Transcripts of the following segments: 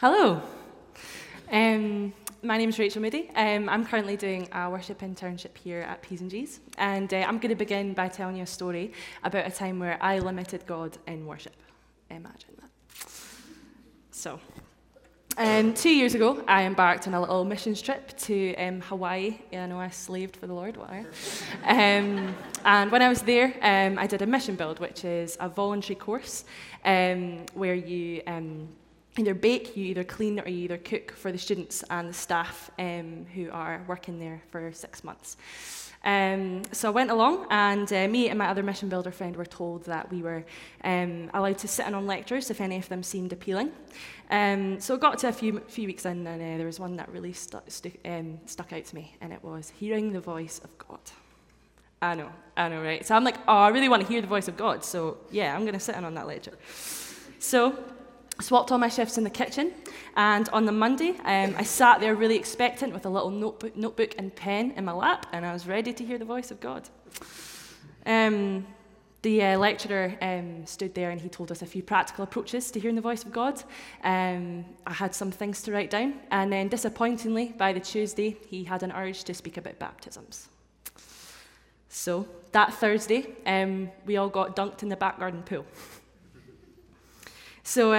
Hello. My name is Rachel Moody. I'm currently doing a worship internship here at P's&G's, and I'm going to begin by telling you a story about a time where I limited God in worship. Imagine that. So, 2 years ago, I embarked on a little missions trip to Hawaii. Yeah, I know I slaved for the Lord, what I am. And when I was there, I did a mission build, which is a voluntary course where you either bake, you either clean, or you either cook for the students and the staff who are working there for 6 months. So I went along, and me and my other mission builder friend were told that we were allowed to sit in on lectures if any of them seemed appealing. So it got to a few weeks in, and there was one that really stuck out to me, and it was hearing the voice of God. I know, right? So I'm like, oh, I really want to hear the voice of God, so yeah, I'm going to sit in on that lecture. So swapped all my shifts in the kitchen, and on the Monday, I sat there really expectant with a little notebook and pen in my lap, and I was ready to hear the voice of God. The lecturer stood there, and he told us a few practical approaches to hearing the voice of God. I had some things to write down, and then disappointingly, by the Tuesday, he had an urge to speak about baptisms. So that Thursday, we all got dunked in the back garden pool. So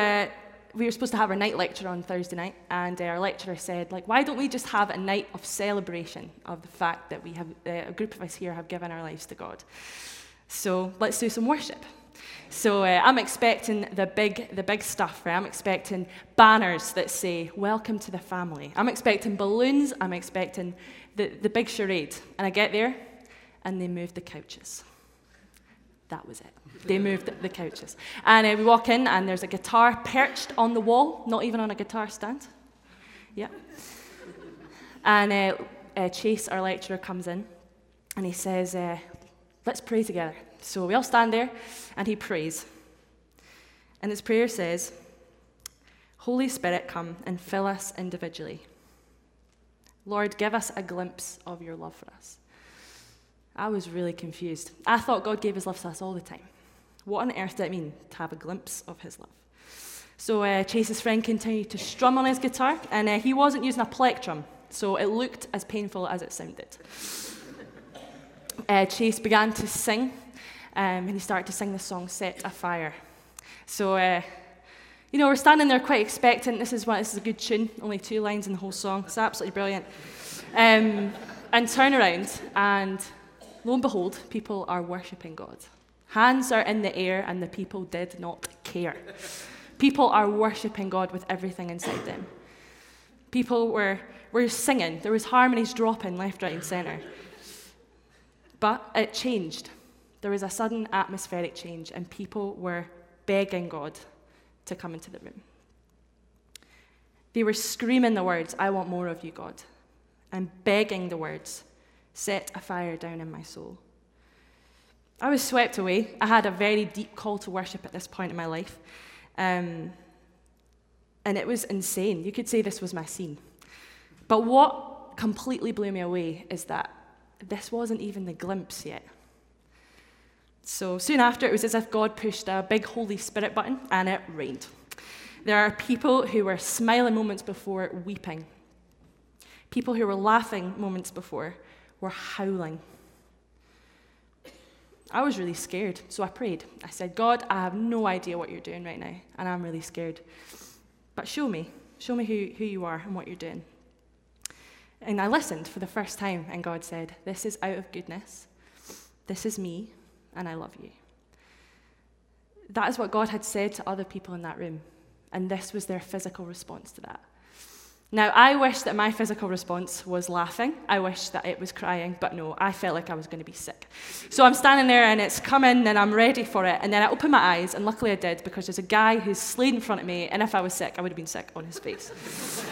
we were supposed to have our night lecture on Thursday night, and our lecturer said, like, why don't we just have a night of celebration of the fact that we have a group of us here have given our lives to God? So let's do some worship. So I'm expecting the big stuff, right? I'm expecting banners that say, welcome to the family. I'm expecting balloons. I'm expecting the big charade. And I get there, and they moved the couches. That was it. They moved the couches. And we walk in, and there's a guitar perched on the wall, not even on a guitar stand. Yeah. And Chase, our lecturer, comes in, and he says, let's pray together. So we all stand there, and he prays. And his prayer says, Holy Spirit, come and fill us individually. Lord, give us a glimpse of your love for us. I was really confused. I thought God gave his love to us all the time. What on earth did it mean to have a glimpse of his love? So Chase's friend continued to strum on his guitar, and he wasn't using a plectrum, so it looked as painful as it sounded. Chase began to sing, and he started to sing the song, Set a Fire. So, we're standing there quite expectant. This is a good tune, only 2 lines in the whole song. It's absolutely brilliant. And turn around, and lo and behold, people are worshipping God. Hands are in the air, and the people did not care. People are worshipping God with everything inside them. People were singing. There was harmonies dropping left, right, and centre. But it changed. There was a sudden atmospheric change, and people were begging God to come into the room. They were screaming the words, I want more of you, God, and begging the words, Set a fire down in my soul. I was swept away. I had a very deep call to worship at this point in my life. And it was insane. You could say this was my scene. But what completely blew me away is that this wasn't even the glimpse yet. So soon after, it was as if God pushed a big Holy Spirit button, and it rained. There are people who were smiling moments before, weeping. People who were laughing moments before were howling. I was really scared, so I prayed. I said, God, I have no idea what you're doing right now, and I'm really scared. But show me who you are and what you're doing. And I listened for the first time, and God said, this is out of goodness. This is me, and I love you. That is what God had said to other people in that room, and this was their physical response to that. Now, I wish that my physical response was laughing. I wish that it was crying, but no, I felt like I was going to be sick. So I'm standing there, and it's coming, and I'm ready for it. And then I open my eyes, and luckily I did, because there's a guy who's laid in front of me, and if I was sick, I would have been sick on his face.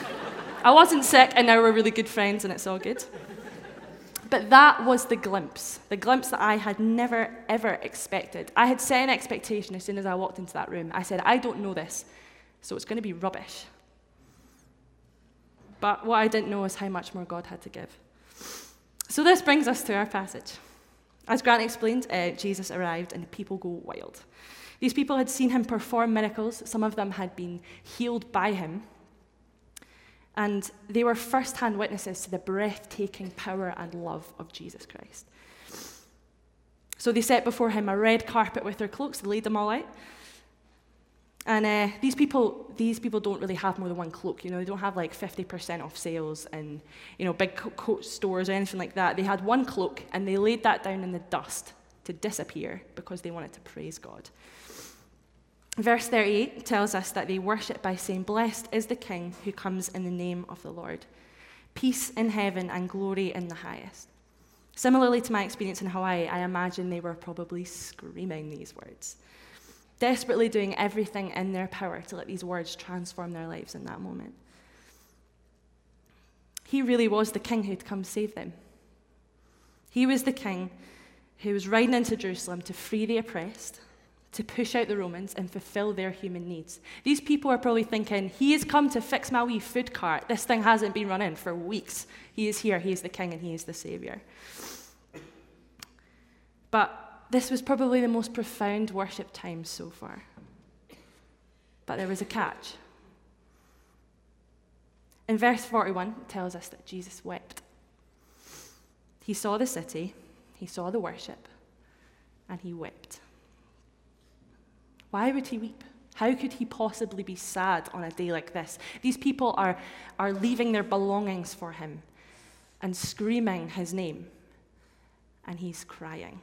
I wasn't sick, and now we're really good friends, and it's all good. But that was the glimpse that I had never, ever expected. I had set an expectation as soon as I walked into that room. I said, I don't know this, so it's going to be rubbish. But what I didn't know is how much more God had to give. So this brings us to our passage. As Grant explained, Jesus arrived, and the people go wild. These people had seen him perform miracles. Some of them had been healed by him. And they were first-hand witnesses to the breathtaking power and love of Jesus Christ. So they set before him a red carpet with their cloaks. They laid them all out. And these people don't really have more than one cloak. You know, they don't have like 50% off sales and, you know, big coat stores or anything like that. They had one cloak, and they laid that down in the dust to disappear because they wanted to praise God. Verse 38 tells us that they worship by saying, "Blessed is the King who comes in the name of the Lord. Peace in heaven and glory in the highest." Similarly to my experience in Hawaii, I imagine they were probably screaming these words, desperately doing everything in their power to let these words transform their lives in that moment. He really was the King who'd come save them. He was the King who was riding into Jerusalem to free the oppressed, to push out the Romans and fulfill their human needs. These people are probably thinking, he has come to fix my wee food cart. This thing hasn't been running for weeks. He is here, he is the King, and he is the Savior. But this was probably the most profound worship time so far. But there was a catch. In verse 41, it tells us that Jesus wept. He saw the city, he saw the worship, and he wept. Why would he weep? How could he possibly be sad on a day like this? These people are leaving their belongings for him and screaming his name, and he's crying.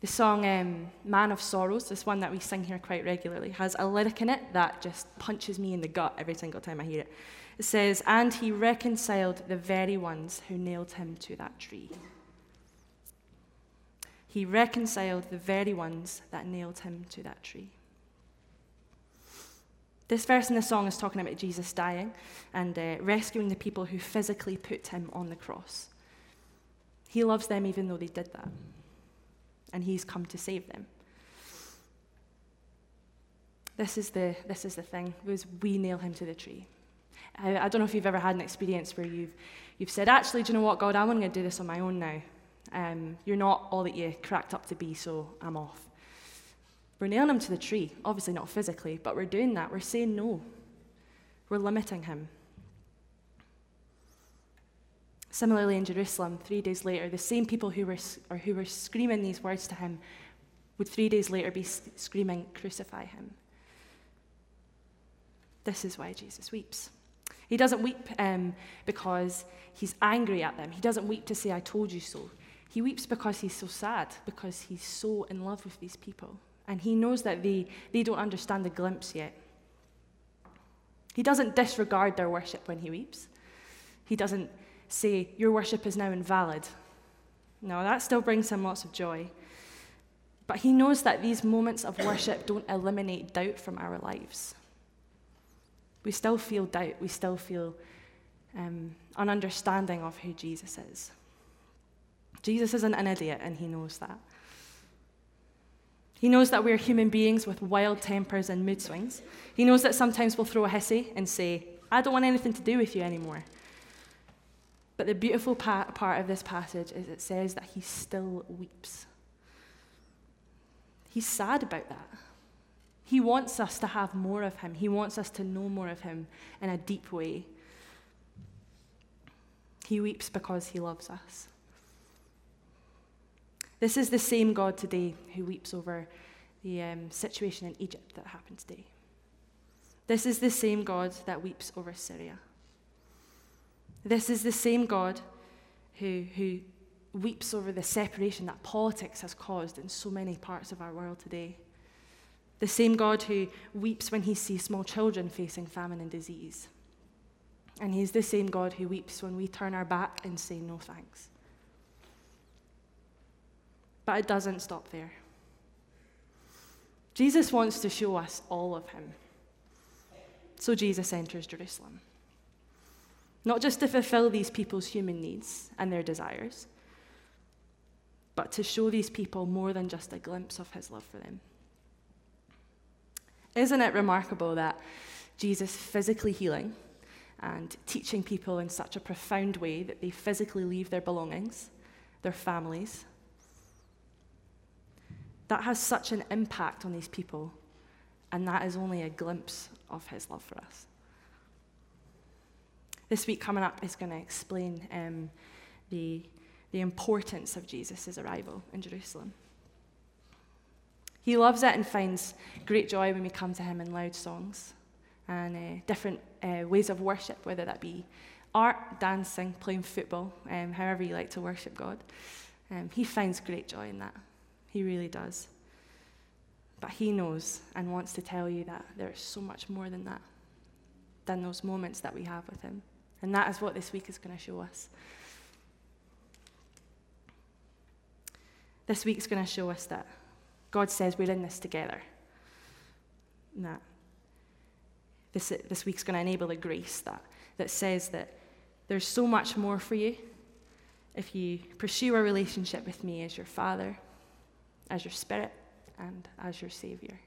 The song Man of Sorrows, this one that we sing here quite regularly, has a lyric in it that just punches me in the gut every single time I hear it. It says, "And he reconciled the very ones who nailed him to that tree." He reconciled the very ones that nailed him to that tree. This verse in the song is talking about Jesus dying and rescuing the people who physically put him on the cross. He loves them even though they did that, and he's come to save them. This is the thing, was we nail him to the tree. I don't know if you've ever had an experience where you've said, actually, do you know what, God, I'm going to do this on my own now. You're not all that you cracked up to be, so I'm off. We're nailing him to the tree, obviously not physically, but we're doing that. We're saying no. We're limiting him. Similarly, in Jerusalem, 3 days later, the same people who were screaming these words to him would 3 days later be screaming, "Crucify him." This is why Jesus weeps. He doesn't weep because he's angry at them. He doesn't weep to say, "I told you so." He weeps because he's so sad, because he's so in love with these people. And he knows that they don't understand the glimpse yet. He doesn't disregard their worship when he weeps. He doesn't say, "Your worship is now invalid." No, that still brings him lots of joy. But he knows that these moments of worship don't eliminate doubt from our lives. We still feel doubt. We still feel an understanding of who Jesus is. Jesus isn't an idiot, and he knows that. He knows that we're human beings with wild tempers and mood swings. He knows that sometimes we'll throw a hissy and say, "I don't want anything to do with you anymore." But the beautiful part of this passage is it says that he still weeps. He's sad about that. He wants us to have more of him. He wants us to know more of him in a deep way. He weeps because he loves us. This is the same God today who weeps over the situation in Egypt that happened today. This is the same God that weeps over Syria. This is the same God who weeps over the separation that politics has caused in so many parts of our world today. The same God who weeps when he sees small children facing famine and disease. And he's the same God who weeps when we turn our back and say no thanks. But it doesn't stop there. Jesus wants to show us all of him. So Jesus enters Jerusalem. Not just to fulfill these people's human needs and their desires, but to show these people more than just a glimpse of his love for them. Isn't it remarkable that Jesus physically healing and teaching people in such a profound way that they physically leave their belongings, their families, that has such an impact on these people, and that is only a glimpse of his love for us. This week coming up is going to explain the importance of Jesus' arrival in Jerusalem. He loves it and finds great joy when we come to him in loud songs and different ways of worship, whether that be art, dancing, playing football, however you like to worship God. He finds great joy in that. He really does. But he knows and wants to tell you that there is so much more than that, than those moments that we have with him. And that is what this week is going to show us. This week's going to show us that God says we're in this together. And that this week's going to enable a grace that says that there's so much more for you if you pursue a relationship with me as your Father, as your Spirit, and as your Savior.